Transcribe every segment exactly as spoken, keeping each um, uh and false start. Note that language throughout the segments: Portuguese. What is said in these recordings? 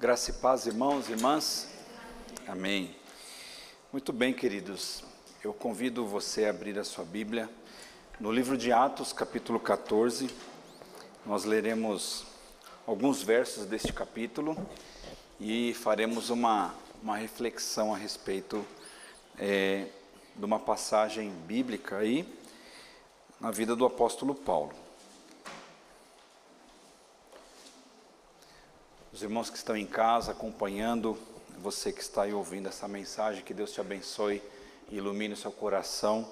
Graça e paz, irmãos e irmãs. Amém. Muito bem, queridos. Eu convido você a abrir a sua Bíblia no livro de Atos, capítulo quatorze. Nós leremos alguns versos deste capítulo e faremos uma, uma reflexão a respeito é, de uma passagem bíblica aí na vida do apóstolo Paulo. Os irmãos que estão em casa acompanhando, você que está aí ouvindo essa mensagem, que Deus te abençoe, ilumine o seu coração,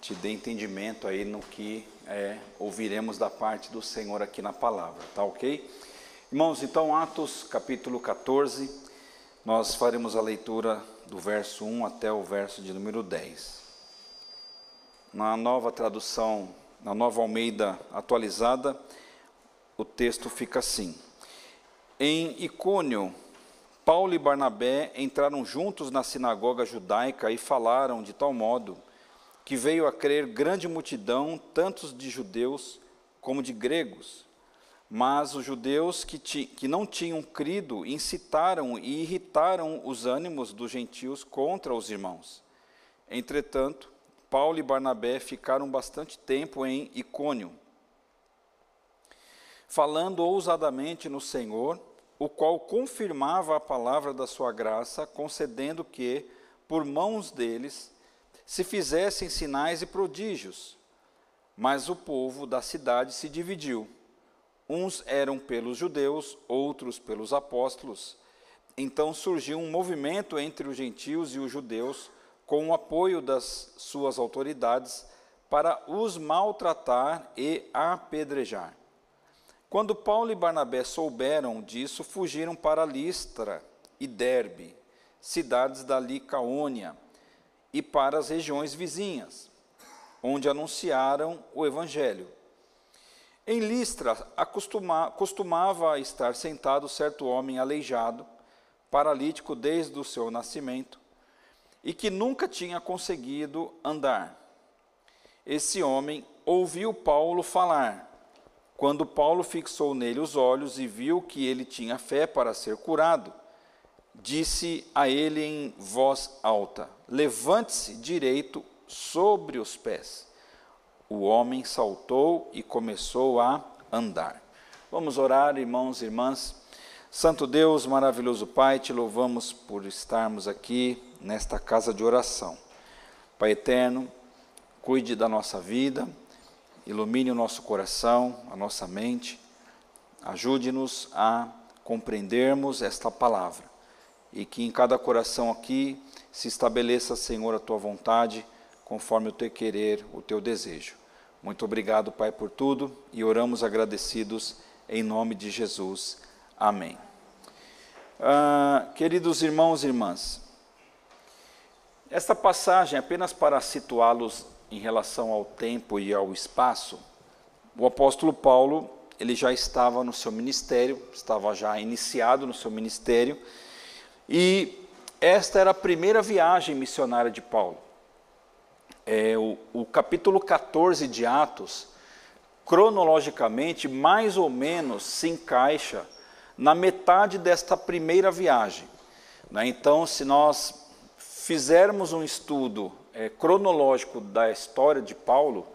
te dê entendimento aí no que é, ouviremos da parte do Senhor aqui na palavra, tá ok? Irmãos, então Atos capítulo quatorze, nós faremos a leitura do verso um até o verso de número dez. Na nova tradução, na nova Almeida atualizada, o texto fica assim. Em Icônio, Paulo e Barnabé entraram juntos na sinagoga judaica e falaram de tal modo que veio a crer grande multidão, tanto de judeus como de gregos. Mas os judeus que, ti, que não tinham crido incitaram e irritaram os ânimos dos gentios contra os irmãos. Entretanto, Paulo e Barnabé ficaram bastante tempo em Icônio, falando ousadamente no Senhor, o qual confirmava a palavra da sua graça, concedendo que, por mãos deles, se fizessem sinais e prodígios. Mas o povo da cidade se dividiu. Uns eram pelos judeus, outros pelos apóstolos. Então surgiu um movimento entre os gentios e os judeus, com o apoio das suas autoridades, para os maltratar e apedrejar. Quando Paulo e Barnabé souberam disso, fugiram para Listra e Derbe, cidades da Licaônia, e para as regiões vizinhas, onde anunciaram o Evangelho. Em Listra, acostuma, costumava estar sentado certo homem aleijado, paralítico desde o seu nascimento, e que nunca tinha conseguido andar. Esse homem ouviu Paulo falar. Quando Paulo fixou nele os olhos e viu que ele tinha fé para ser curado, disse a ele em voz alta, levante-se direito sobre os pés. O homem saltou e começou a andar. Vamos orar, irmãos e irmãs. Santo Deus, maravilhoso Pai, te louvamos por estarmos aqui nesta casa de oração. Pai eterno, cuide da nossa vida. Ilumine o nosso coração, a nossa mente, ajude-nos a compreendermos esta palavra e que em cada coração aqui se estabeleça, Senhor, a Tua vontade, conforme o Teu querer, o Teu desejo. Muito obrigado, Pai, por tudo e oramos agradecidos em nome de Jesus. Amém. Ah, queridos irmãos e irmãs, esta passagem, apenas para situá-los em relação ao tempo e ao espaço, o apóstolo Paulo, ele já estava no seu ministério, estava já iniciado no seu ministério, e esta era a primeira viagem missionária de Paulo. É, o, o capítulo quatorze de Atos, cronologicamente, mais ou menos se encaixa na metade desta primeira viagem, né? Então, se nós fizermos um estudo é, cronológico da história de Paulo,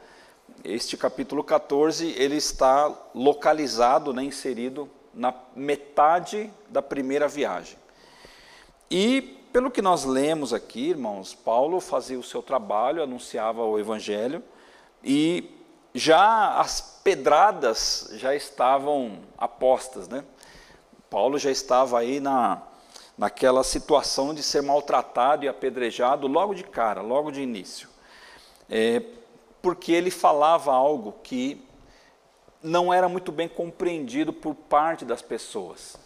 este capítulo quatorze, ele está localizado, né, inserido na metade da primeira viagem. E, pelo que nós lemos aqui, irmãos, Paulo fazia o seu trabalho, anunciava o Evangelho, e já as pedradas já estavam apostas, né? Paulo já estava aí na... naquela situação de ser maltratado e apedrejado logo de cara, logo de início. É, porque ele falava algo que não era muito bem compreendido por parte das pessoas.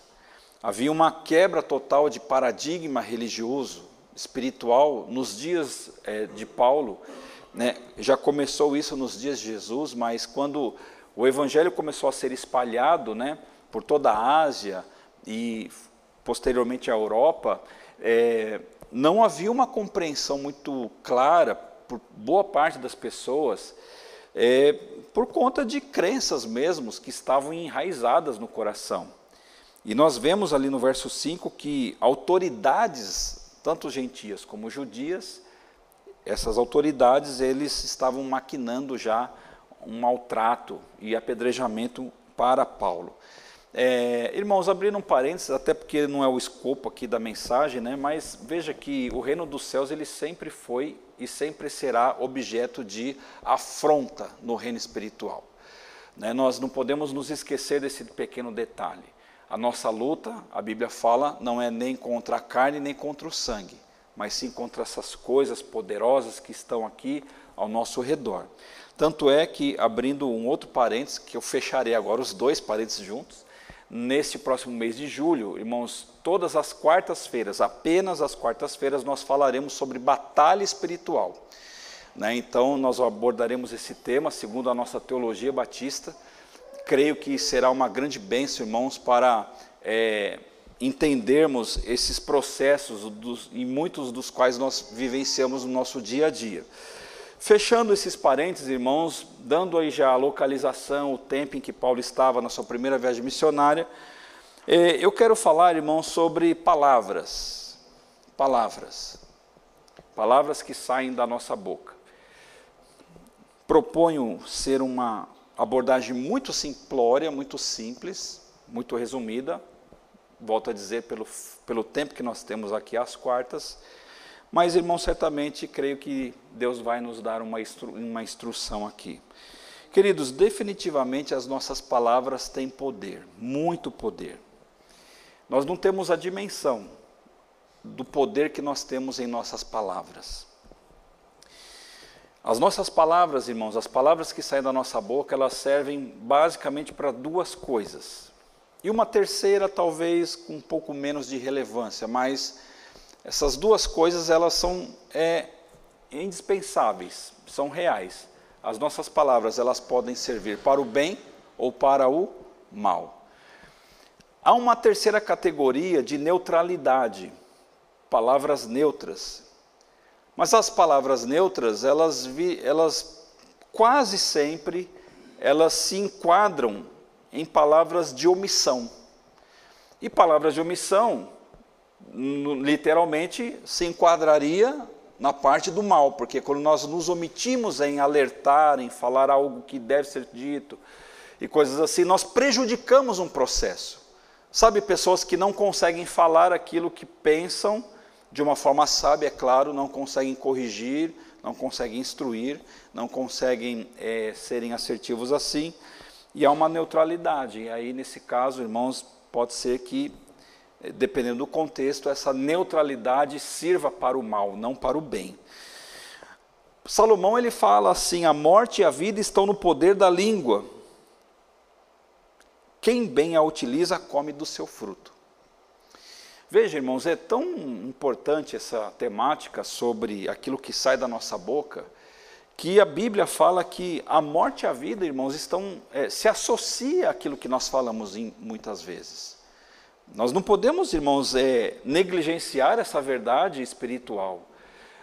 Havia uma quebra total de paradigma religioso, espiritual, nos dias é, de Paulo, né? Já começou isso nos dias de Jesus, mas quando o Evangelho começou a ser espalhado, né, por toda a Ásia e posteriormente à Europa, é, não havia uma compreensão muito clara por boa parte das pessoas, é, por conta de crenças mesmo que estavam enraizadas no coração. E nós vemos ali no verso cinco que autoridades, tanto gentias como judias, essas autoridades, eles estavam maquinando já um maltrato e apedrejamento para Paulo. É, irmãos, abrindo um parênteses, até porque não é o escopo aqui da mensagem, né, mas veja que o reino dos céus, ele sempre foi e sempre será objeto de afronta no reino espiritual. Né, nós não podemos nos esquecer desse pequeno detalhe. A nossa luta, a Bíblia fala, não é nem contra a carne, nem contra o sangue, mas sim contra essas coisas poderosas que estão aqui ao nosso redor. Tanto é que, abrindo um outro parênteses, que eu fecharei agora os dois parênteses juntos, neste próximo mês de julho, irmãos, todas as quartas-feiras, apenas as quartas-feiras, nós falaremos sobre batalha espiritual. Né? Então, nós abordaremos esse tema, segundo a nossa teologia batista. Creio que será uma grande bênção, irmãos, para é, entendermos esses processos dos, e muitos dos quais nós vivenciamos no nosso dia a dia. Fechando esses parênteses, irmãos, dando aí já a localização, o tempo em que Paulo estava na sua primeira viagem missionária, é, eu quero falar, irmãos, sobre palavras, palavras, palavras que saem da nossa boca. Proponho ser uma abordagem muito simplória, muito simples, muito resumida, volto a dizer, pelo, pelo tempo que nós temos aqui às quartas, mas, irmão, certamente creio que Deus vai nos dar uma, instru, uma instrução aqui. Queridos, definitivamente as nossas palavras têm poder, muito poder. Nós não temos a dimensão do poder que nós temos em nossas palavras. As nossas palavras, irmãos, as palavras que saem da nossa boca, elas servem basicamente para duas coisas. E uma terceira, talvez, com um pouco menos de relevância, mas essas duas coisas, elas são é, indispensáveis, são reais. As nossas palavras, elas podem servir para o bem ou para o mal. Há uma terceira categoria de neutralidade, palavras neutras. Mas as palavras neutras, elas, vi, elas quase sempre, elas se enquadram em palavras de omissão. E palavras de omissão, literalmente, se enquadraria na parte do mal, porque quando nós nos omitimos em alertar, em falar algo que deve ser dito, e coisas assim, nós prejudicamos um processo. Sabe, pessoas que não conseguem falar aquilo que pensam, de uma forma sábia, é claro, não conseguem corrigir, não conseguem instruir, não conseguem é, serem assertivos assim, e há uma neutralidade. E aí, nesse caso, irmãos, pode ser que, dependendo do contexto, essa neutralidade sirva para o mal, não para o bem. Salomão, ele fala assim, a morte e a vida estão no poder da língua. Quem bem a utiliza, come do seu fruto. Veja, irmãos, é tão importante essa temática sobre aquilo que sai da nossa boca, que a Bíblia fala que a morte e a vida, irmãos, estão, é, se associa àquilo que nós falamos em, muitas vezes. Nós não podemos, irmãos, é, negligenciar essa verdade espiritual.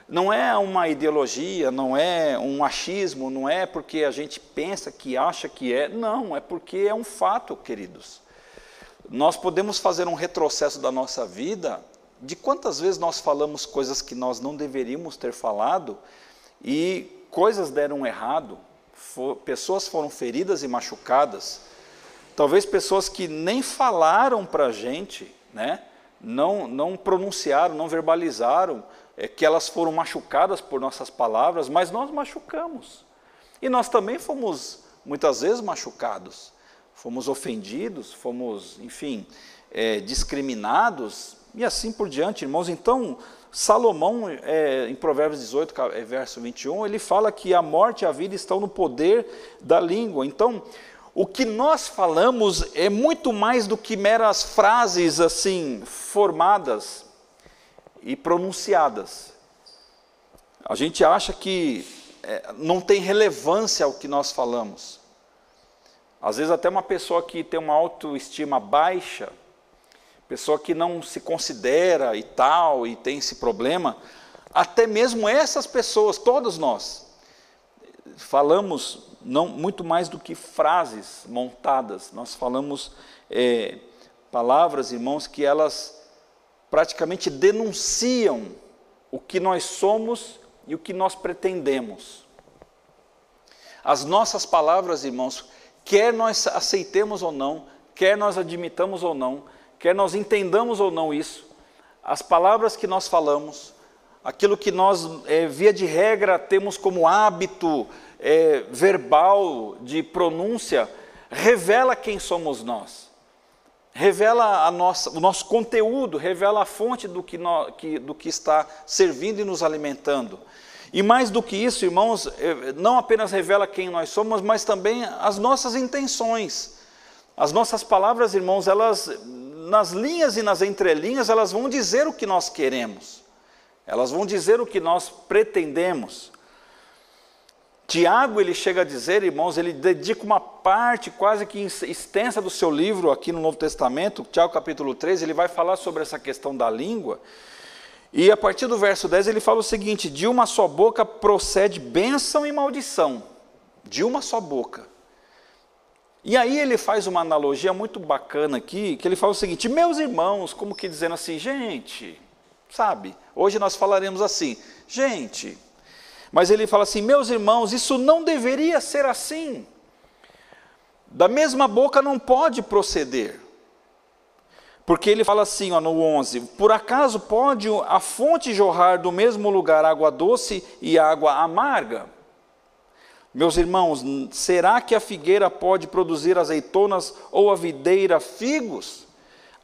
Não é uma ideologia, não é um achismo, não é porque a gente pensa que acha que é, não, é porque é um fato, queridos. Nós podemos fazer um retrocesso da nossa vida, de quantas vezes nós falamos coisas que nós não deveríamos ter falado, e coisas deram errado, for, pessoas foram feridas e machucadas, talvez pessoas que nem falaram para a gente, né? não, não pronunciaram, não verbalizaram, é, que elas foram machucadas por nossas palavras, mas nós machucamos, e nós também fomos muitas vezes machucados, fomos ofendidos, fomos, enfim, é, discriminados, e assim por diante, irmãos. Então, Salomão, é, em Provérbios dezoito, verso vinte e um, ele fala que a morte e a vida estão no poder da língua. Então, o que nós falamos é muito mais do que meras frases, assim, formadas e pronunciadas. A gente acha que é, não tem relevância ao que nós falamos. Às vezes até uma pessoa que tem uma autoestima baixa, pessoa que não se considera e tal, e tem esse problema, até mesmo essas pessoas, todos nós, falamos não, muito mais do que frases montadas, nós falamos é, palavras, irmãos, que elas praticamente denunciam o que nós somos e o que nós pretendemos. As nossas palavras, irmãos, quer nós aceitemos ou não, quer nós admitamos ou não, quer nós entendamos ou não isso, as palavras que nós falamos, aquilo que nós, é, via de regra, temos como hábito é, verbal, de pronúncia, revela quem somos nós, revela a nossa, o nosso conteúdo, revela a fonte do que, no, que, do que está servindo e nos alimentando. E mais do que isso, irmãos, não apenas revela quem nós somos, mas também as nossas intenções. As nossas palavras, irmãos, elas, nas linhas e nas entrelinhas, elas vão dizer o que nós queremos. Elas vão dizer o que nós pretendemos. Tiago, ele chega a dizer, irmãos, ele dedica uma parte quase que extensa do seu livro aqui no Novo Testamento, Tiago capítulo três, ele vai falar sobre essa questão da língua. E a partir do verso dez ele fala o seguinte: de uma só boca procede bênção e maldição, de uma só boca. E aí ele faz uma analogia muito bacana aqui, que ele fala o seguinte: meus irmãos, como que dizendo assim, gente, sabe, hoje nós falaremos assim, gente, mas ele fala assim, meus irmãos, isso não deveria ser assim, da mesma boca não pode proceder. Porque ele fala assim, ó, no onze, por acaso pode a fonte jorrar do mesmo lugar água doce e água amarga? Meus irmãos, será que a figueira pode produzir azeitonas ou a videira figos?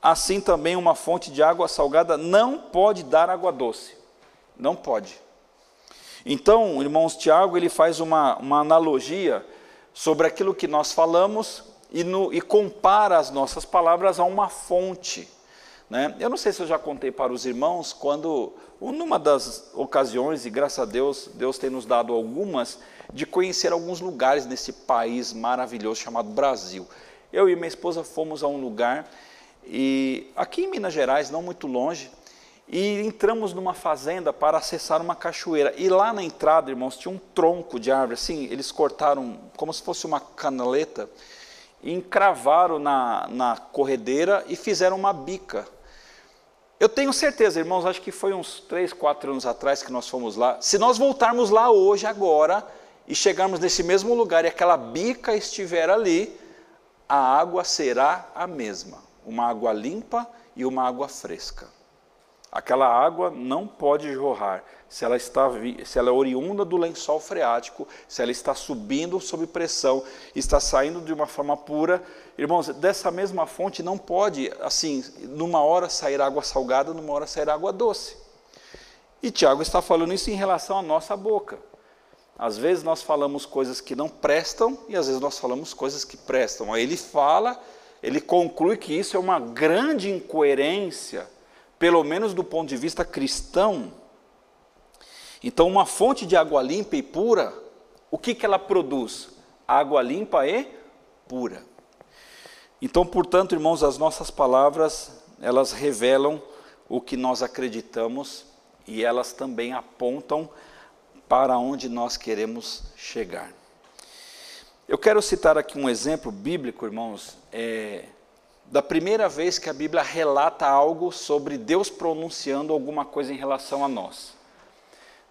Assim também uma fonte de água salgada não pode dar água doce. Não pode. Então, irmãos, Tiago ele faz uma, uma analogia sobre aquilo que nós falamos, E, no, e compara as nossas palavras a uma fonte, né? Eu não sei se eu já contei para os irmãos, quando, numa das ocasiões, e graças a Deus, Deus tem nos dado algumas, de conhecer alguns lugares nesse país maravilhoso chamado Brasil. Eu e minha esposa fomos a um lugar, e, aqui em Minas Gerais, não muito longe, e entramos numa fazenda para acessar uma cachoeira. E lá na entrada, irmãos, tinha um tronco de árvore, assim, eles cortaram como se fosse uma canaleta, encravaram na, na corredeira e fizeram uma bica. Eu tenho certeza, irmãos, acho que foi uns três, quatro anos atrás que nós fomos lá. Se nós voltarmos lá hoje, agora, e chegarmos nesse mesmo lugar e aquela bica estiver ali, a água será a mesma, uma água limpa e uma água fresca. Aquela água não pode jorrar se ela, está, se ela é oriunda do lençol freático, se ela está subindo sob pressão, está saindo de uma forma pura. Irmãos, dessa mesma fonte não pode, assim, numa hora sair água salgada, numa hora sair água doce. E Tiago está falando isso em relação à nossa boca. Às vezes nós falamos coisas que não prestam e às vezes nós falamos coisas que prestam. Aí ele fala, ele conclui que isso é uma grande incoerência, pelo menos do ponto de vista cristão. Então, uma fonte de água limpa e pura, o que que ela produz? Água limpa e pura. Então, portanto, irmãos, as nossas palavras, elas revelam o que nós acreditamos e elas também apontam para onde nós queremos chegar. Eu quero citar aqui um exemplo bíblico, irmãos, é... da primeira vez que a Bíblia relata algo sobre Deus pronunciando alguma coisa em relação a nós.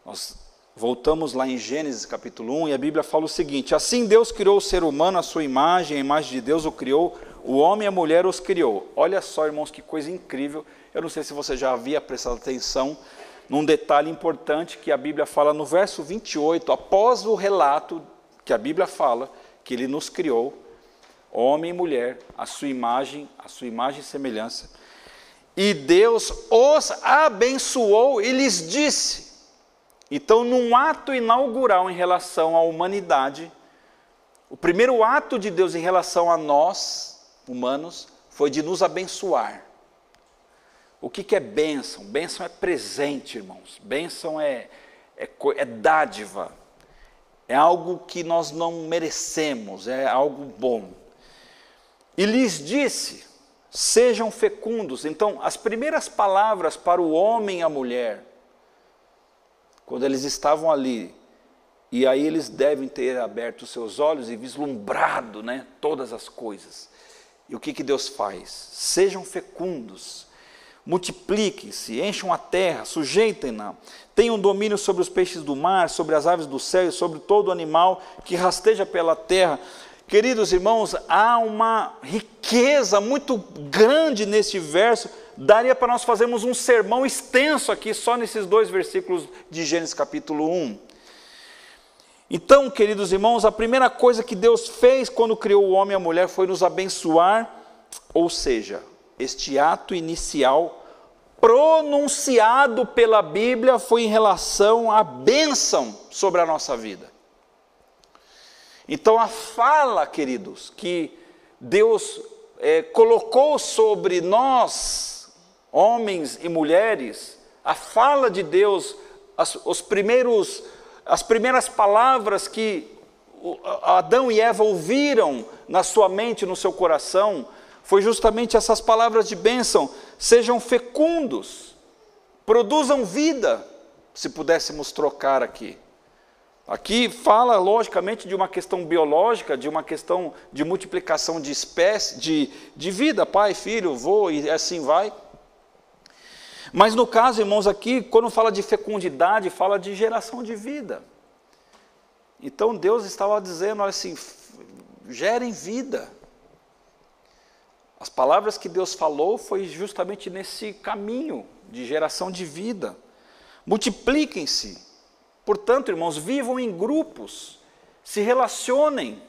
Nós voltamos lá em Gênesis capítulo um e a Bíblia fala o seguinte: assim Deus criou o ser humano à sua imagem, a imagem de Deus o criou, o homem e a mulher os criou. Olha só, irmãos, que coisa incrível. Eu não sei se você já havia prestado atenção num detalhe importante que a Bíblia fala no verso vinte e oito, após o relato que a Bíblia fala que ele nos criou, homem e mulher, a sua imagem, a sua imagem e semelhança. E Deus os abençoou e lhes disse. Então, num ato inaugural em relação à humanidade, o primeiro ato de Deus em relação a nós, humanos, foi de nos abençoar. O que que é bênção? Bênção é presente, irmãos. Bênção é, é, é dádiva. É algo que nós não merecemos, é algo bom. E lhes disse, sejam fecundos. Então, as primeiras palavras para o homem e a mulher, quando eles estavam ali, e aí eles devem ter aberto os seus olhos e vislumbrado, né, todas as coisas. E o que, que Deus faz? Sejam fecundos, multipliquem-se, encham a terra, sujeitem-na, tenham domínio sobre os peixes do mar, sobre as aves do céu e sobre todo animal que rasteja pela terra. Queridos irmãos, há uma riqueza muito grande neste verso, daria para nós fazermos um sermão extenso aqui, só nesses dois versículos de Gênesis capítulo um. Então, queridos irmãos, a primeira coisa que Deus fez quando criou o homem e a mulher foi nos abençoar, ou seja, este ato inicial pronunciado pela Bíblia foi em relação à bênção sobre a nossa vida. Então a fala, queridos, que Deus é, colocou sobre nós, homens e mulheres, a fala de Deus, as, os primeiros, as primeiras palavras que Adão e Eva ouviram na sua mente, no seu coração, foi justamente essas palavras de bênção: sejam fecundos, produzam vida, se pudéssemos trocar aqui. Aqui fala, logicamente, de uma questão biológica, de uma questão de multiplicação de espécies, de, de vida, pai, filho, vô, e assim vai. Mas no caso, irmãos, aqui, quando fala de fecundidade, fala de geração de vida. Então Deus estava dizendo assim, gerem vida. As palavras que Deus falou foi justamente nesse caminho de geração de vida. Multipliquem-se. Portanto, irmãos, vivam em grupos, se relacionem.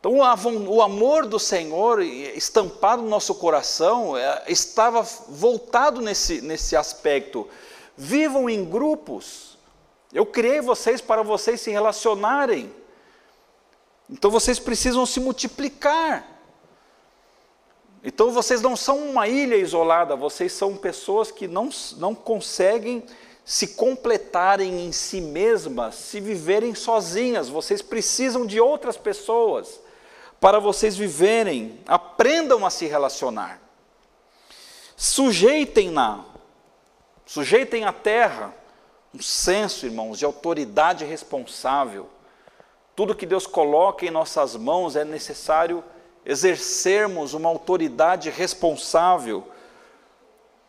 Então, o amor do Senhor estampado no nosso coração estava voltado nesse, nesse aspecto. Vivam em grupos. Eu criei vocês para vocês se relacionarem. Então, vocês precisam se multiplicar. Então, vocês não são uma ilha isolada, vocês são pessoas que não, não conseguem se completarem em si mesmas, se viverem sozinhas. Vocês precisam de outras pessoas para vocês viverem, aprendam a se relacionar. Sujeitem-na, sujeitem a terra, um senso, irmãos, de autoridade responsável. Tudo que Deus coloca em nossas mãos é necessário exercermos uma autoridade responsável,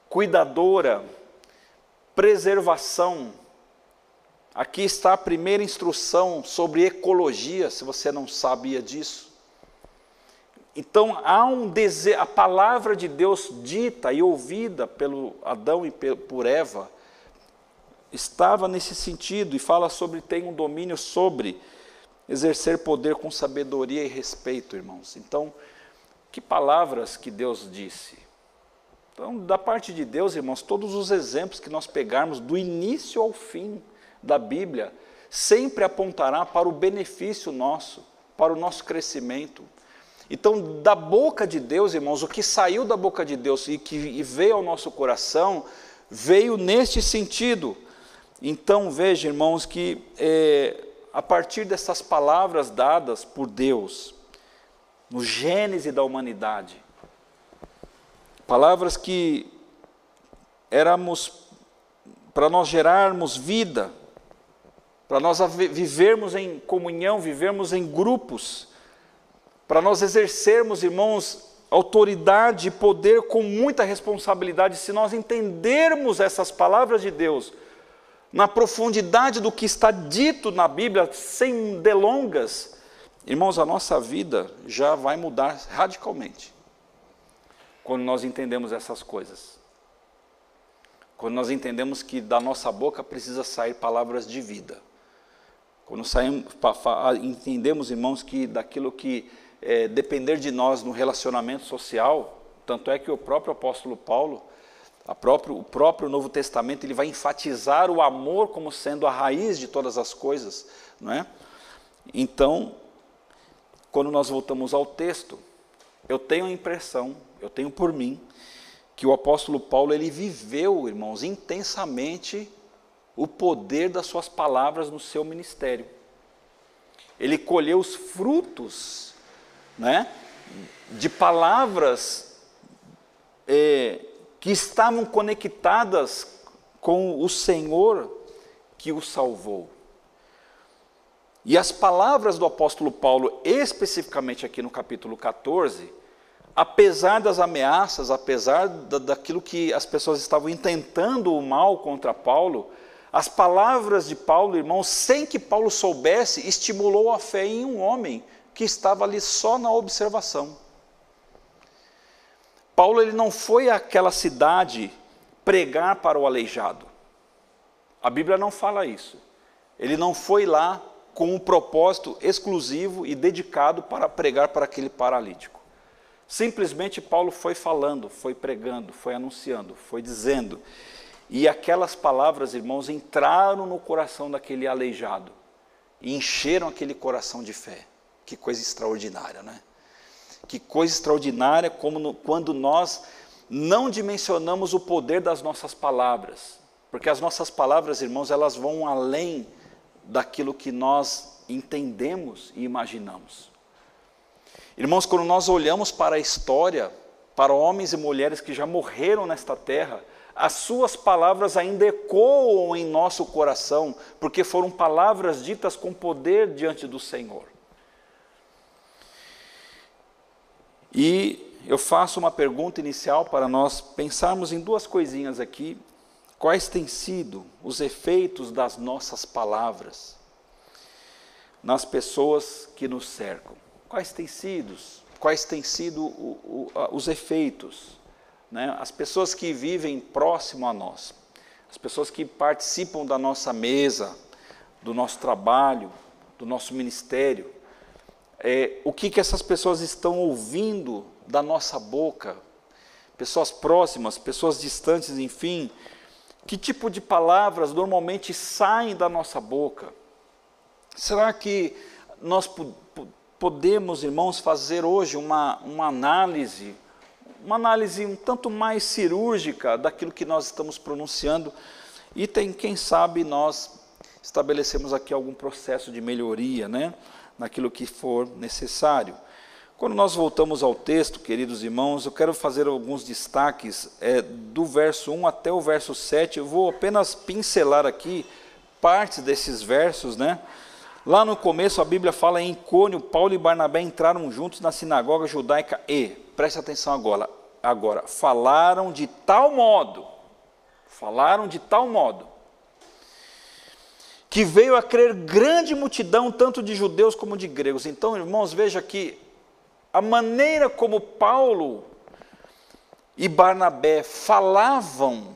cuidadora, preservação. Aqui está a primeira instrução sobre ecologia, se você não sabia disso. Então, há um desejo, a palavra de Deus dita e ouvida pelo Adão e por Eva, estava nesse sentido, e fala sobre, tem um domínio sobre, exercer poder com sabedoria e respeito, irmãos. Então, que palavras que Deus disse? Então, da parte de Deus, irmãos, todos os exemplos que nós pegarmos do início ao fim da Bíblia, sempre apontará para o benefício nosso, para o nosso crescimento. Então, da boca de Deus, irmãos, o que saiu da boca de Deus e que e veio ao nosso coração, veio neste sentido. Então, veja, irmãos, que é, a partir dessas palavras dadas por Deus, no Gênese da humanidade, palavras que éramos para nós gerarmos vida, para nós vivermos em comunhão, vivermos em grupos, para nós exercermos, irmãos, autoridade e poder com muita responsabilidade. Se nós entendermos essas palavras de Deus, na profundidade do que está dito na Bíblia, sem delongas, irmãos, a nossa vida já vai mudar radicalmente. Quando nós entendemos essas coisas, quando nós entendemos que da nossa boca precisa sair palavras de vida, quando saímos, entendemos, irmãos, que daquilo que é, depender de nós no relacionamento social, tanto é que o próprio apóstolo Paulo, a próprio, o próprio Novo Testamento, ele vai enfatizar o amor como sendo a raiz de todas as coisas, não é? Então, quando nós voltamos ao texto, eu tenho a impressão, eu tenho por mim, que o apóstolo Paulo, ele viveu, irmãos, intensamente o poder das suas palavras no seu ministério. Ele colheu os frutos, né, de palavras é, que estavam conectadas com o Senhor que o salvou. E as palavras do apóstolo Paulo, especificamente aqui no capítulo quatorze, apesar das ameaças, apesar da, daquilo que as pessoas estavam intentando o mal contra Paulo, as palavras de Paulo, irmãos, sem que Paulo soubesse, estimulou a fé em um homem que estava ali só na observação. Paulo ele não foi àquela cidade pregar para o aleijado. A Bíblia não fala isso. Ele não foi lá com um propósito exclusivo e dedicado para pregar para aquele paralítico. Simplesmente Paulo foi falando, foi pregando, foi anunciando, foi dizendo. E aquelas palavras, irmãos, entraram no coração daquele aleijado e encheram aquele coração de fé. Que coisa extraordinária, né? Que coisa extraordinária como no, quando nós não dimensionamos o poder das nossas palavras. Porque as nossas palavras, irmãos, elas vão além daquilo que nós entendemos e imaginamos. Irmãos, quando nós olhamos para a história, para homens e mulheres que já morreram nesta terra, as suas palavras ainda ecoam em nosso coração, porque foram palavras ditas com poder diante do Senhor. E eu faço uma pergunta inicial para nós pensarmos em duas coisinhas aqui. Quais têm sido os efeitos das nossas palavras nas pessoas que nos cercam? Quais têm sido, quais têm sido o, o, os efeitos? Né? As pessoas que vivem próximo a nós, as pessoas que participam da nossa mesa, do nosso trabalho, do nosso ministério, é, o que, que essas pessoas estão ouvindo da nossa boca? Pessoas próximas, pessoas distantes, enfim, que tipo de palavras normalmente saem da nossa boca? Será que nós po- podemos, irmãos, fazer hoje uma, uma análise, uma análise um tanto mais cirúrgica daquilo que nós estamos pronunciando e tem, quem sabe, nós estabelecemos aqui algum processo de melhoria, né, naquilo que for necessário. Quando nós voltamos ao texto, queridos irmãos, eu quero fazer alguns destaques é, do verso um até o verso sete, eu vou apenas pincelar aqui partes desses versos, né? Lá no começo a Bíblia fala em Icônio, Paulo e Barnabé entraram juntos na sinagoga judaica e, preste atenção agora, agora, falaram de tal modo, falaram de tal modo, que veio a crer grande multidão, tanto de judeus como de gregos. Então, irmãos, veja que a maneira como Paulo e Barnabé falavam,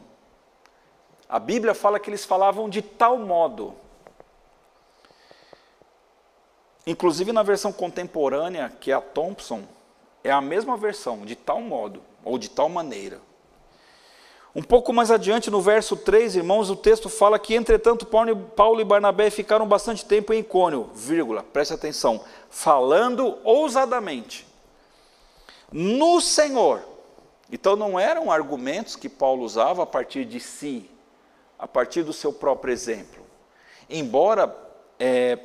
a Bíblia fala que eles falavam de tal modo. Inclusive na versão contemporânea, que é a Thompson, é a mesma versão, de tal modo, ou de tal maneira. Um pouco mais adiante, no verso três, irmãos, o texto fala que, entretanto, Paulo e Barnabé ficaram bastante tempo em Icônio, vírgula, preste atenção, falando ousadamente no Senhor. Então não eram argumentos que Paulo usava a partir de si, a partir do seu próprio exemplo. Embora, é,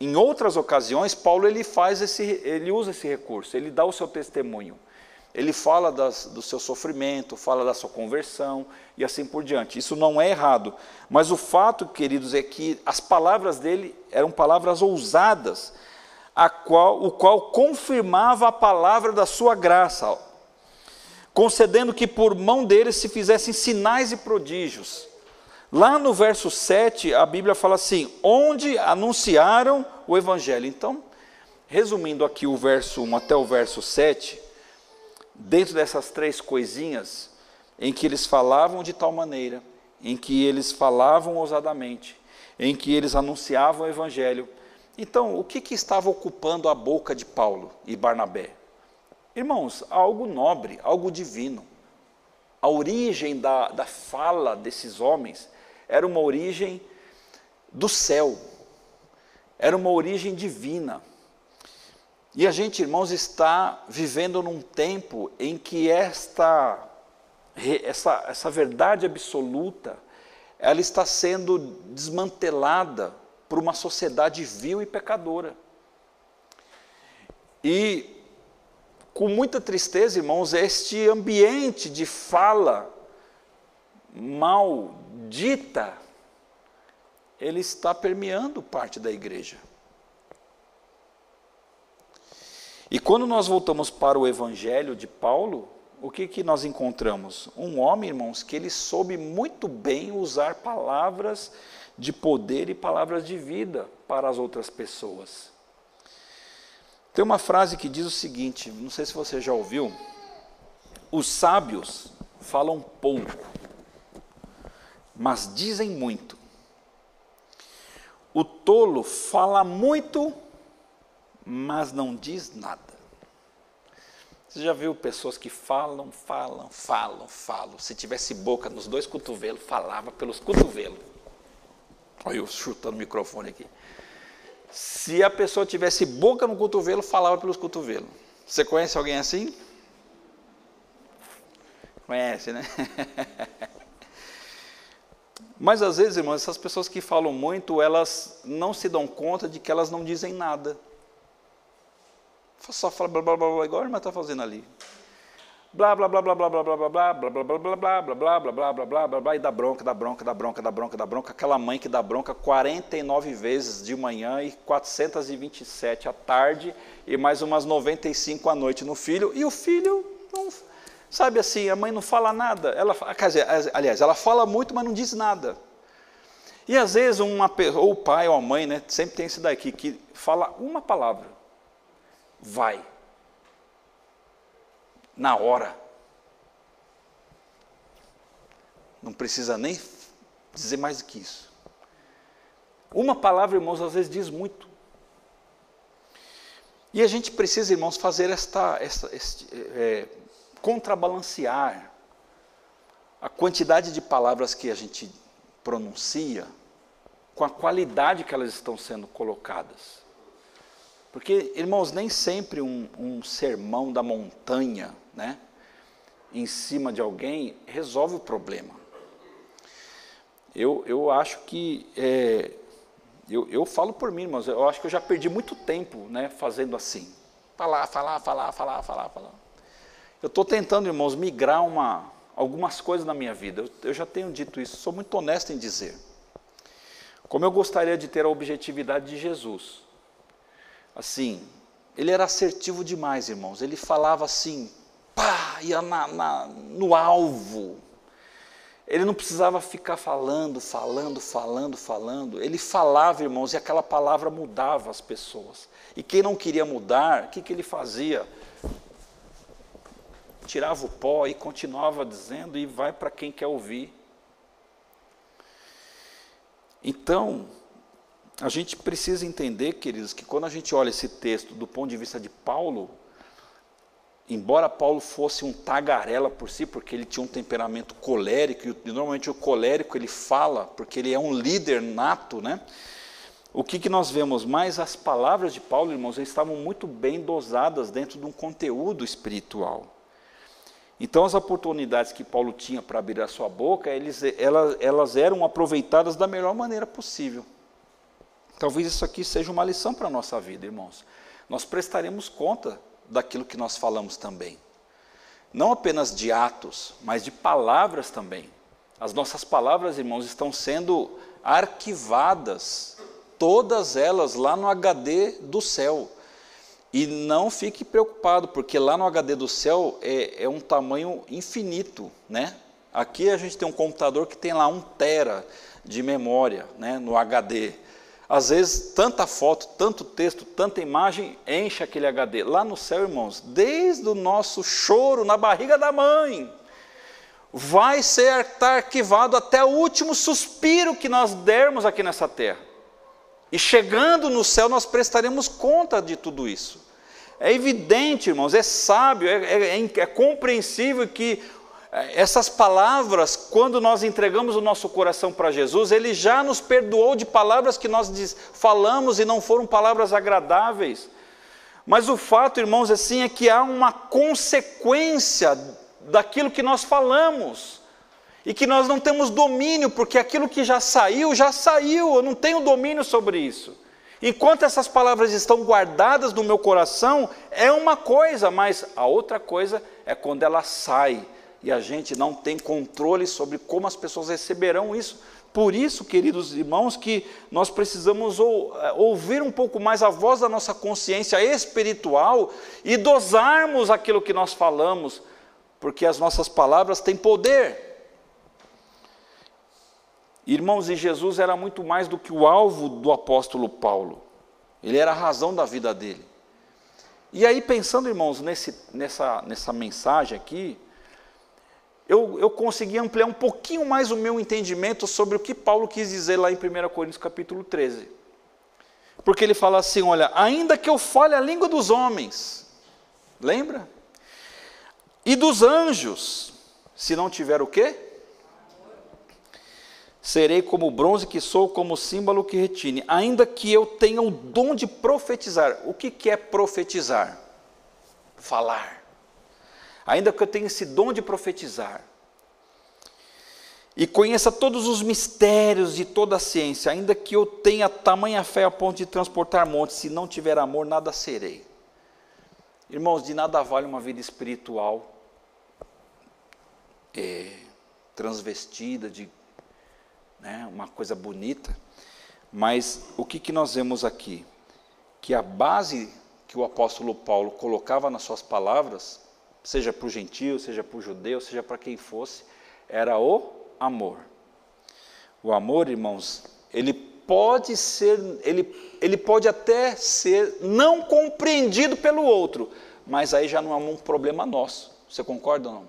em outras ocasiões, Paulo ele faz esse, ele usa esse recurso, ele dá o seu testemunho. Ele fala das, do seu sofrimento, fala da sua conversão e assim por diante. Isso não é errado, mas o fato, queridos, é que as palavras dele eram palavras ousadas, a qual, o qual confirmava a palavra da sua graça, concedendo que por mão deles se fizessem sinais e prodígios. Lá no verso sete, a Bíblia fala assim, onde anunciaram o Evangelho. Então, resumindo aqui o verso um até o verso sete, dentro dessas três coisinhas, em que eles falavam de tal maneira, em que eles falavam ousadamente, em que eles anunciavam o Evangelho. Então, o que, que estava ocupando a boca de Paulo e Barnabé? Irmãos, algo nobre, algo divino. A origem da, da fala desses homens era uma origem do céu, era uma origem divina. E a gente, irmãos, está vivendo num tempo em que esta, essa, essa verdade absoluta, ela está sendo desmantelada por uma sociedade vil e pecadora. E, com muita tristeza, irmãos, este ambiente de fala maldita, ele está permeando parte da igreja. E quando nós voltamos para o Evangelho de Paulo, o que, que nós encontramos? Um homem, irmãos, que ele soube muito bem usar palavras de poder e palavras de vida para as outras pessoas. Tem uma frase que diz o seguinte, não sei se você já ouviu, os sábios falam pouco, mas dizem muito. O tolo fala muito, mas não diz nada. Você já viu pessoas que falam, falam, falam, falam. Se tivesse boca nos dois cotovelos, falava pelos cotovelos. Olha eu chutando o microfone aqui. Se a pessoa tivesse boca no cotovelo, falava pelos cotovelos. Você conhece alguém assim? Conhece, né? Mas às vezes, irmãos, essas pessoas que falam muito, elas não se dão conta de que elas não dizem nada. Só fala blá blá blá blá, igual a irmã está fazendo ali. Blá blá blá blá blá blá blá blá blá blá blá blá blá blá blá blá blá blá blá e dá bronca, dá bronca, dá bronca, dá bronca, dá bronca. Aquela mãe que dá bronca quarenta e nove vezes de manhã e quatrocentas e vinte e sete à tarde e mais umas noventa e cinco à noite no filho. E o filho não... Sabe assim, a mãe não fala nada, ela, quer dizer, aliás, ela fala muito, mas não diz nada. E às vezes, uma, ou o pai ou a mãe, né, sempre tem esse daqui, que fala uma palavra, vai, na hora. Não precisa nem dizer mais do que isso. Uma palavra, irmãos, às vezes diz muito. E a gente precisa, irmãos, fazer esta... esta este, é, contrabalancear a quantidade de palavras que a gente pronuncia com a qualidade que elas estão sendo colocadas. Porque, irmãos, nem sempre um, um sermão da montanha, né, em cima de alguém, resolve o problema. Eu, eu acho que, é, eu, eu falo por mim, irmãos, eu acho que eu já perdi muito tempo, né, fazendo assim. Falar, falar, falar, falar, falar, falar. Eu estou tentando, irmãos, migrar uma, algumas coisas na minha vida. Eu, eu já tenho dito isso, sou muito honesto em dizer. Como eu gostaria de ter a objetividade de Jesus. Assim, ele era assertivo demais, irmãos. Ele falava assim, pá, ia na, na, no alvo. Ele não precisava ficar falando, falando, falando, falando. Ele falava, irmãos, e aquela palavra mudava as pessoas. E quem não queria mudar, o que, que ele fazia? Tirava o pó e continuava dizendo, e vai para quem quer ouvir. Então, a gente precisa entender, queridos, que quando a gente olha esse texto do ponto de vista de Paulo, embora Paulo fosse um tagarela por si, porque ele tinha um temperamento colérico, e normalmente o colérico ele fala, porque ele é um líder nato, né? O que, que nós vemos? Mas as palavras de Paulo, irmãos, eles estavam muito bem dosadas dentro de um conteúdo espiritual. Então, as oportunidades que Paulo tinha para abrir a sua boca, eles, elas, elas eram aproveitadas da melhor maneira possível. Talvez isso aqui seja uma lição para a nossa vida, irmãos. Nós prestaremos conta daquilo que nós falamos também. Não apenas de atos, mas de palavras também. As nossas palavras, irmãos, estão sendo arquivadas, todas elas lá no H D do céu. E não fique preocupado, porque lá no H D do céu é, é um tamanho infinito, né? Aqui a gente tem um computador que tem lá um tera de memória, né, no H D. Às vezes, tanta foto, tanto texto, tanta imagem, enche aquele H D. Lá no céu, irmãos, desde o nosso choro na barriga da mãe, vai ser arquivado até o último suspiro que nós dermos aqui nessa terra. E chegando no céu, nós prestaremos conta de tudo isso. É evidente, irmãos, é sábio, é, é, é compreensível que essas palavras, quando nós entregamos o nosso coração para Jesus, Ele já nos perdoou de palavras que nós diz, falamos e não foram palavras agradáveis. Mas o fato, irmãos, assim, é que há uma consequência daquilo que nós falamos. E que nós não temos domínio, porque aquilo que já saiu, já saiu, eu não tenho domínio sobre isso. Enquanto essas palavras estão guardadas no meu coração, é uma coisa, mas a outra coisa é quando ela sai, e a gente não tem controle sobre como as pessoas receberão isso, Por isso, queridos irmãos, que nós precisamos ou, ouvir um pouco mais a voz da nossa consciência espiritual e dosarmos aquilo que nós falamos, porque as nossas palavras têm poder. Irmãos, e Jesus era muito mais do que o alvo do apóstolo Paulo. Ele era a razão da vida dele. E aí, pensando, irmãos, nesse, nessa, nessa mensagem aqui, Eu, eu consegui ampliar um pouquinho mais o meu entendimento sobre o que Paulo quis dizer lá em primeira Coríntios capítulo treze. Porque ele fala assim, olha, ainda que eu fale a língua dos homens, lembra? E dos anjos, se não tiver o quê? Serei como o bronze que sou, como o símbolo que retine. Ainda que eu tenha o dom de profetizar. O que, que é profetizar? Falar. Ainda que eu tenha esse dom de profetizar, e conheça todos os mistérios de toda a ciência, ainda que eu tenha tamanha fé a ponto de transportar montes, se não tiver amor, nada serei. Irmãos, de nada vale uma vida espiritual é, transvestida, de, né, uma coisa bonita, mas o que, que nós vemos aqui? Que a base que o apóstolo Paulo colocava nas suas palavras, seja para o gentio, seja para o judeu, seja para quem fosse, era o amor. O amor, irmãos, ele pode ser, ele, ele pode até ser não compreendido pelo outro, mas aí já não é um problema nosso, você concorda ou não?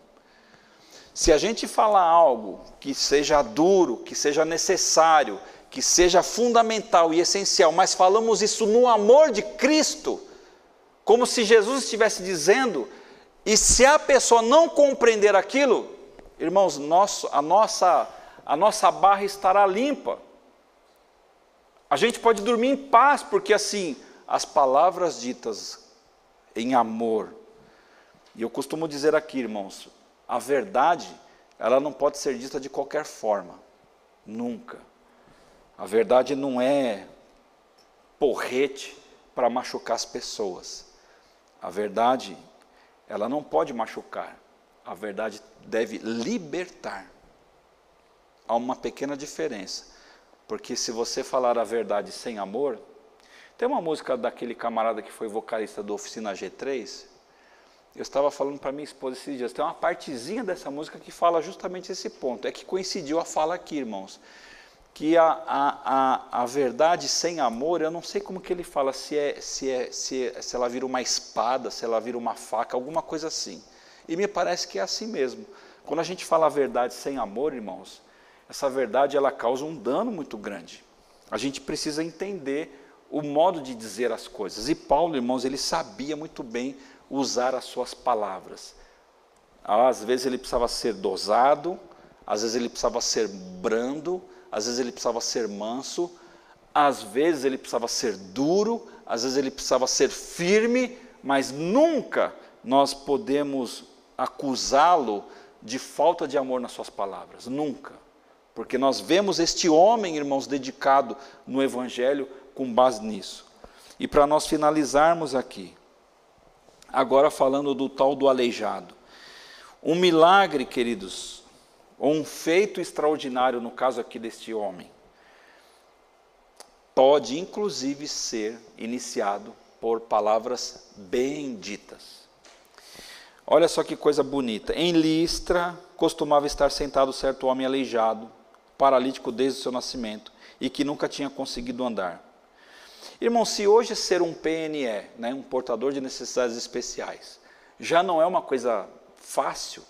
Se a gente falar algo que seja duro, que seja necessário, que seja fundamental e essencial, mas falamos isso no amor de Cristo, como se Jesus estivesse dizendo... E se a pessoa não compreender aquilo, irmãos, nosso, a, nossa, a nossa barra estará limpa. A gente pode dormir em paz, porque assim, as palavras ditas em amor. E eu costumo dizer aqui, irmãos, a verdade, ela não pode ser dita de qualquer forma, nunca. A verdade não é porrete para machucar as pessoas. A verdade... ela não pode machucar, a verdade deve libertar. Há uma pequena diferença, porque se você falar a verdade sem amor, tem uma música daquele camarada que foi vocalista do Oficina G três, eu estava falando para minha esposa esses dias, tem uma partezinha dessa música que fala justamente esse ponto, é que coincidiu a fala aqui, irmãos, que a, a, a, a verdade sem amor, eu não sei como que ele fala, se, é, se, é, se, é, se ela vira uma espada, se ela vira uma faca, alguma coisa assim. E me parece que é assim mesmo. Quando a gente fala a verdade sem amor, irmãos, essa verdade ela causa um dano muito grande. A gente precisa entender o modo de dizer as coisas. E Paulo, irmãos, ele sabia muito bem usar as suas palavras. Às vezes ele precisava ser dosado, às vezes ele precisava ser brando, às vezes ele precisava ser manso, às vezes ele precisava ser duro, às vezes ele precisava ser firme, mas nunca nós podemos acusá-lo de falta de amor nas suas palavras, nunca. Porque nós vemos este homem, irmãos, dedicado no Evangelho com base nisso. E para nós finalizarmos aqui, agora falando do tal do aleijado. Um milagre, queridos, ou um feito extraordinário, no caso aqui deste homem, pode inclusive ser iniciado por palavras bem ditas. Olha só que coisa bonita. Em Listra, costumava estar sentado certo homem aleijado, paralítico desde o seu nascimento, e que nunca tinha conseguido andar. Irmão, se hoje ser um P N E, né, um portador de necessidades especiais, já não é uma coisa fácil.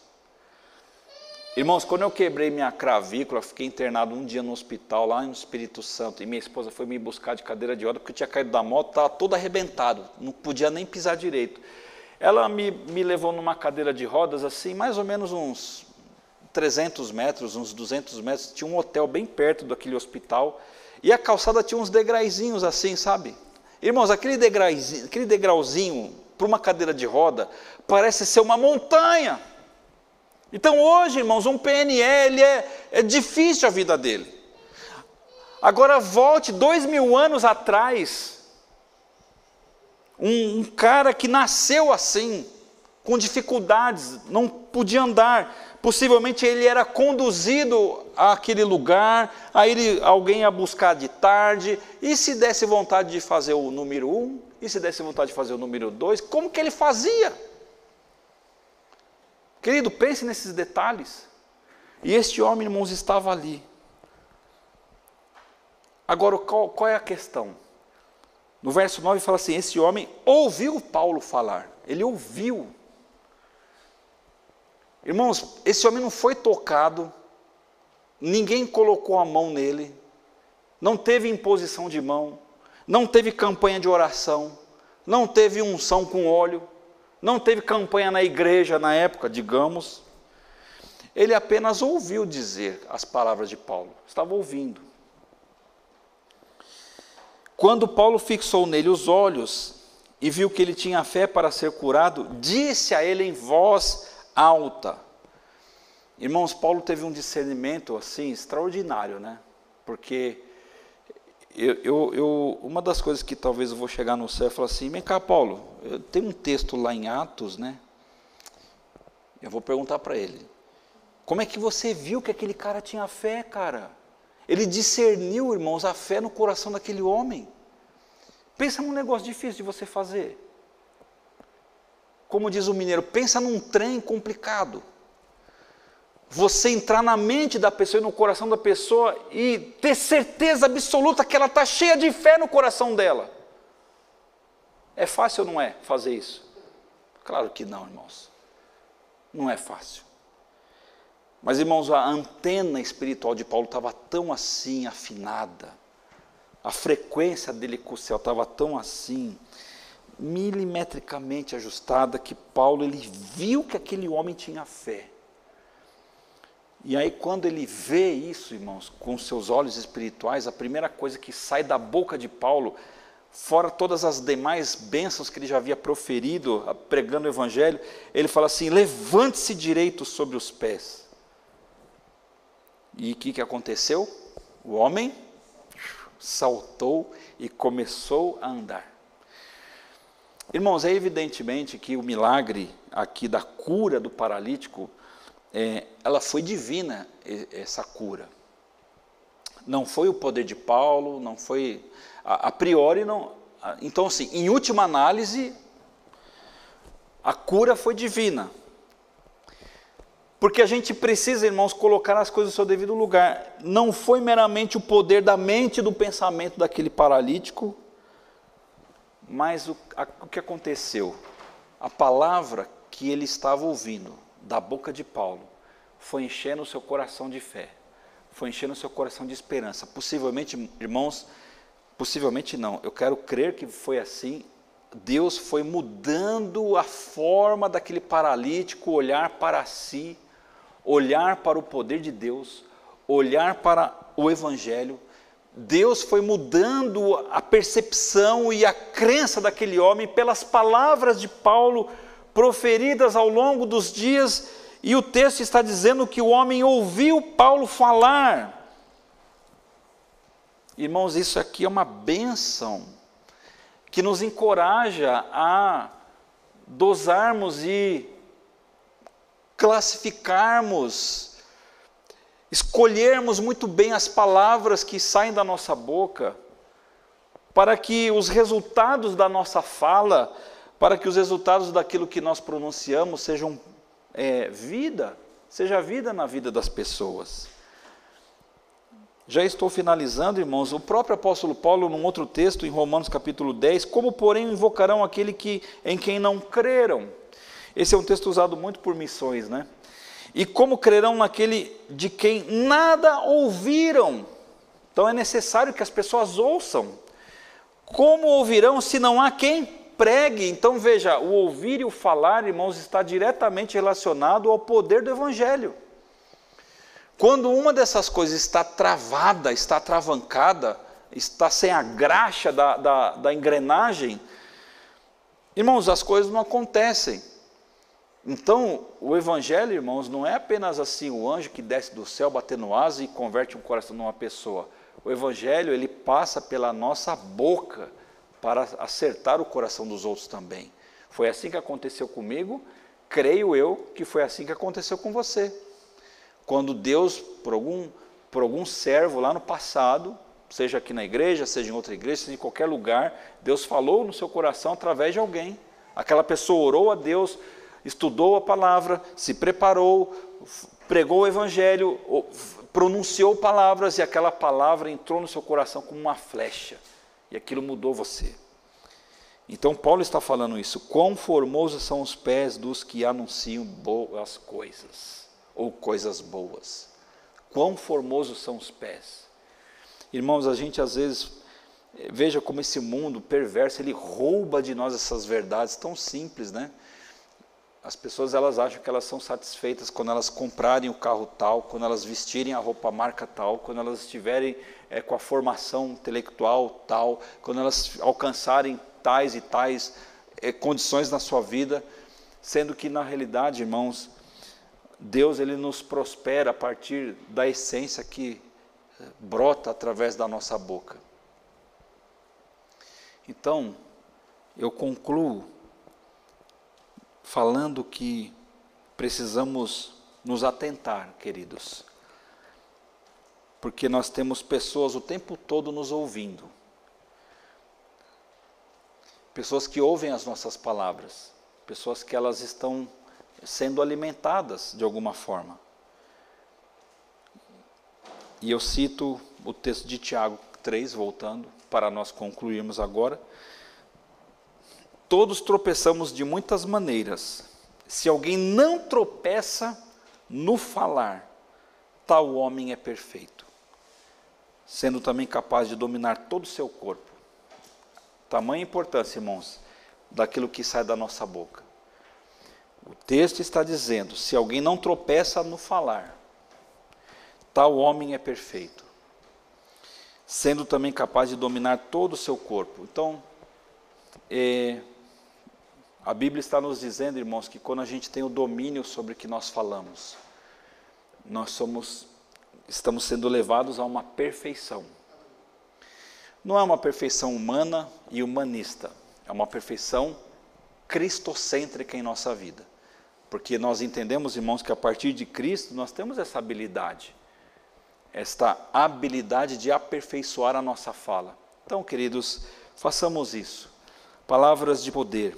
Irmãos, quando eu quebrei minha cravícula, fiquei internado um dia no hospital, lá no Espírito Santo, e minha esposa foi me buscar de cadeira de rodas, porque eu tinha caído da moto, estava todo arrebentado, não podia nem pisar direito. Ela me, me levou numa cadeira de rodas, assim, mais ou menos uns trezentos metros, uns duzentos metros, tinha um hotel bem perto daquele hospital, e a calçada tinha uns degraizinhos assim, sabe? Irmãos, aquele degrauzinho, aquele degrauzinho para uma cadeira de roda, parece ser uma montanha. Então hoje, irmãos, um P N E, ele é, é difícil a vida dele. Agora volte dois mil anos atrás, um, um cara que nasceu assim, com dificuldades, não podia andar, Possivelmente ele era conduzido àquele lugar, aí ele, alguém ia buscar de tarde, e se desse vontade de fazer o número um, e se desse vontade de fazer o número dois, como que ele fazia? Querido, pense nesses detalhes. E este homem, irmãos, estava ali. Agora, qual, qual é a questão? No verso nove fala assim, esse homem ouviu Paulo falar, ele ouviu. Irmãos, esse homem não foi tocado, ninguém colocou a mão nele, não teve imposição de mão, não teve campanha de oração, não teve unção com óleo, não teve campanha na igreja na época, digamos. Ele apenas ouviu dizer as palavras de Paulo, estava ouvindo. Quando Paulo fixou nele os olhos e viu que ele tinha fé para ser curado, disse a ele em voz alta. Irmãos, Paulo teve um discernimento assim extraordinário, né? Porque eu, eu, eu, uma das coisas que talvez eu vou chegar no céu e falar assim, vem cá, Paulo, eu tenho um texto lá em Atos, né? Eu vou perguntar para ele, como é que você viu que aquele cara tinha fé, cara? Ele discerniu, irmãos, a fé no coração daquele homem. Pensa num negócio difícil de você fazer. Como diz o mineiro, pensa num trem complicado. Você entrar na mente da pessoa e no coração da pessoa e ter certeza absoluta que ela está cheia de fé no coração dela. É fácil ou não é fazer isso? Claro que não, irmãos. Não é fácil. Mas, irmãos, a antena espiritual de Paulo estava tão assim afinada. A frequência dele com o céu estava tão assim milimetricamente ajustada, que Paulo, ele viu que aquele homem tinha fé. E aí quando ele vê isso, irmãos, com seus olhos espirituais, a primeira coisa que sai da boca de Paulo, fora todas as demais bênçãos que ele já havia proferido, pregando o evangelho, ele fala assim, levante-se direito sobre os pés. E o que, que aconteceu? O homem saltou e começou a andar. Irmãos, é evidentemente que o milagre aqui da cura do paralítico, é, ela foi divina, essa cura. Não foi o poder de Paulo, não foi, a, a priori não, a, então assim, em última análise, a cura foi divina. Porque a gente precisa, irmãos, colocar as coisas no seu devido lugar. Não foi meramente o poder da mente e do pensamento daquele paralítico, mas o, a, o que aconteceu? A palavra que ele estava ouvindo da boca de Paulo foi enchendo o seu coração de fé, foi enchendo o seu coração de esperança. Possivelmente, irmãos, possivelmente não, eu quero crer que foi assim. Deus foi mudando a forma daquele paralítico olhar para si, olhar para o poder de Deus, olhar para o evangelho. Deus foi mudando a percepção e a crença daquele homem pelas palavras de Paulo proferidas ao longo dos dias, e o texto está dizendo que o homem ouviu Paulo falar. Irmãos, isso aqui é uma bênção que nos encoraja a dosarmos e classificarmos, escolhermos muito bem as palavras que saem da nossa boca, para que os resultados da nossa fala, para que os resultados daquilo que nós pronunciamos sejam é, vida, seja vida na vida das pessoas. Já estou finalizando, irmãos. O próprio apóstolo Paulo, num outro texto, em Romanos capítulo dez, como porém invocarão aquele que, em quem não creram? Esse é um texto usado muito por missões, né? E como crerão naquele de quem nada ouviram? Então é necessário que as pessoas ouçam. Como ouvirão se não há quem pregue? Então veja, o ouvir e o falar, irmãos, está diretamente relacionado ao poder do evangelho. Quando uma dessas coisas está travada, está travancada, está sem a graxa da, da, da engrenagem, irmãos, as coisas não acontecem. Então, o evangelho, irmãos, não é apenas assim, o anjo que desce do céu, bater no asa e converte um coração numa pessoa. O evangelho, ele passa pela nossa boca para acertar o coração dos outros também. Foi assim que aconteceu comigo, creio eu que foi assim que aconteceu com você. Quando Deus, por algum, por algum servo lá no passado, seja aqui na igreja, seja em outra igreja, seja em qualquer lugar, Deus falou no seu coração através de alguém. Aquela pessoa orou a Deus, estudou a palavra, se preparou, pregou o evangelho, pronunciou palavras, e aquela palavra entrou no seu coração como uma flecha, e aquilo mudou você. Então Paulo está falando isso: quão formosos são os pés dos que anunciam boas coisas, ou coisas boas. Quão formosos são os pés. Irmãos, a gente às vezes, veja como esse mundo perverso, ele rouba de nós essas verdades tão simples, né? As pessoas, elas acham que elas são satisfeitas quando elas comprarem o carro tal, quando elas vestirem a roupa marca tal, quando elas estiverem é, com a formação intelectual tal, quando elas alcançarem tais e tais é, condições na sua vida, sendo que na realidade, irmãos, Deus ele nos prospera a partir da essência que brota através da nossa boca. Então, eu concluo falando que precisamos nos atentar, queridos, porque nós temos pessoas o tempo todo nos ouvindo, pessoas que ouvem as nossas palavras, pessoas que elas estão sendo alimentadas de alguma forma. E eu cito o texto de Tiago três, voltando, para nós concluirmos agora. Todos tropeçamos de muitas maneiras. Se alguém não tropeça no falar, tal homem é perfeito, sendo também capaz de dominar todo o seu corpo. Tamanha importância, irmãos, daquilo que sai da nossa boca. O texto está dizendo: se alguém não tropeça no falar, tal homem é perfeito, sendo também capaz de dominar todo o seu corpo. Então, é, a Bíblia está nos dizendo, irmãos, que quando a gente tem o domínio sobre o que nós falamos, nós somos, estamos sendo levados a uma perfeição. Não é uma perfeição humana e humanista, é uma perfeição cristocêntrica em nossa vida, porque nós entendemos, irmãos, que a partir de Cristo nós temos essa habilidade, esta habilidade de aperfeiçoar a nossa fala. Então, queridos, façamos isso. Palavras de poder,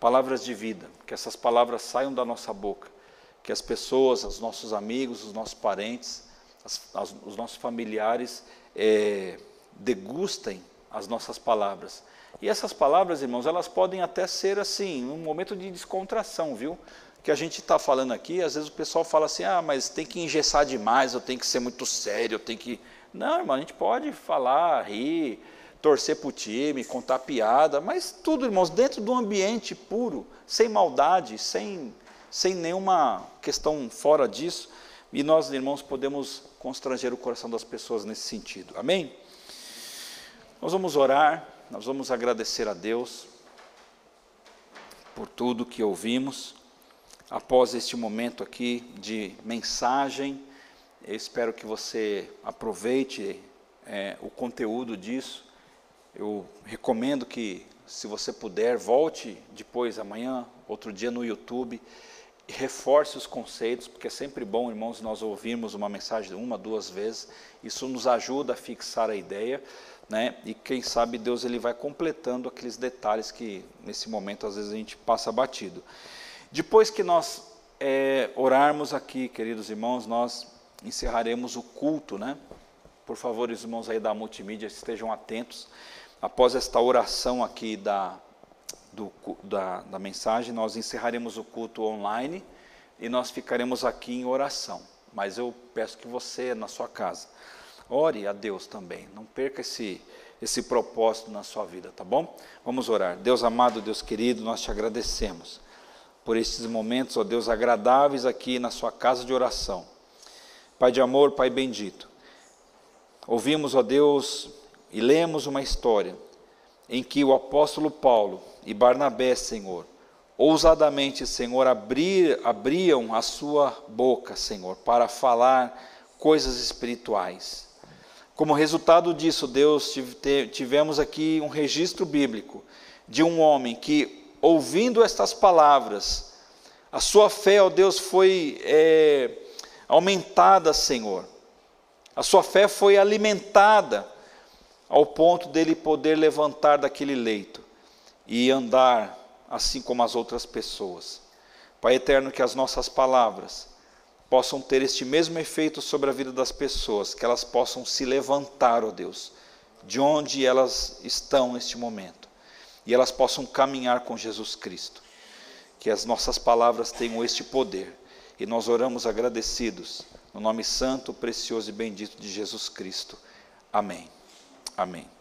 palavras de vida, que essas palavras saiam da nossa boca, que as pessoas, os nossos amigos, os nossos parentes, as, as, os nossos familiares é, degustem as nossas palavras. E essas palavras, irmãos, elas podem até ser assim, um momento de descontração, viu? Que a gente está falando aqui, às vezes o pessoal fala assim: ah, mas tem que engessar demais, eu tenho que ser muito sério, eu tenho que... Não, irmão, a gente pode falar, rir, torcer para o time, contar piada, mas tudo, irmãos, dentro de um ambiente puro, sem maldade, sem, sem nenhuma questão fora disso, e nós, irmãos, podemos constranger o coração das pessoas nesse sentido, amém? Nós vamos orar, nós vamos agradecer a Deus por tudo que ouvimos. Após este momento aqui de mensagem, eu espero que você aproveite é, o conteúdo disso. Eu recomendo que, se você puder, volte depois, amanhã, outro dia no YouTube, e reforce os conceitos, porque é sempre bom, irmãos, nós ouvirmos uma mensagem uma, duas vezes. Isso nos ajuda a fixar a ideia, né? E quem sabe Deus ele vai completando aqueles detalhes que, nesse momento, às vezes a gente passa batido. Depois que nós é, orarmos aqui, queridos irmãos, nós encerraremos o culto, né? Por favor, os irmãos aí da multimídia, estejam atentos. Após esta oração aqui da, do, da, da mensagem, nós encerraremos o culto online e nós ficaremos aqui em oração. Mas eu peço que você, na sua casa, ore a Deus também. Não perca esse, esse propósito na sua vida, tá bom? Vamos orar. Deus amado, Deus querido, nós te agradecemos por estes momentos, ó Deus, agradáveis aqui na sua casa de oração. Pai de amor, Pai bendito, ouvimos, ó Deus, e lemos uma história em que o apóstolo Paulo e Barnabé, Senhor, ousadamente, Senhor, abrir, abriam a sua boca, Senhor, para falar coisas espirituais. Como resultado disso, Deus, tivemos aqui um registro bíblico de um homem que, ouvindo estas palavras, a sua fé, ó Deus, foi... É, aumentada, Senhor. A sua fé foi alimentada ao ponto dele poder levantar daquele leito e andar assim como as outras pessoas. Pai eterno, que as nossas palavras possam ter este mesmo efeito sobre a vida das pessoas, que elas possam se levantar, ó Deus, de onde elas estão neste momento, e elas possam caminhar com Jesus Cristo. Que as nossas palavras tenham este poder, e nós oramos agradecidos, no nome santo, precioso e bendito de Jesus Cristo. Amém. Amém.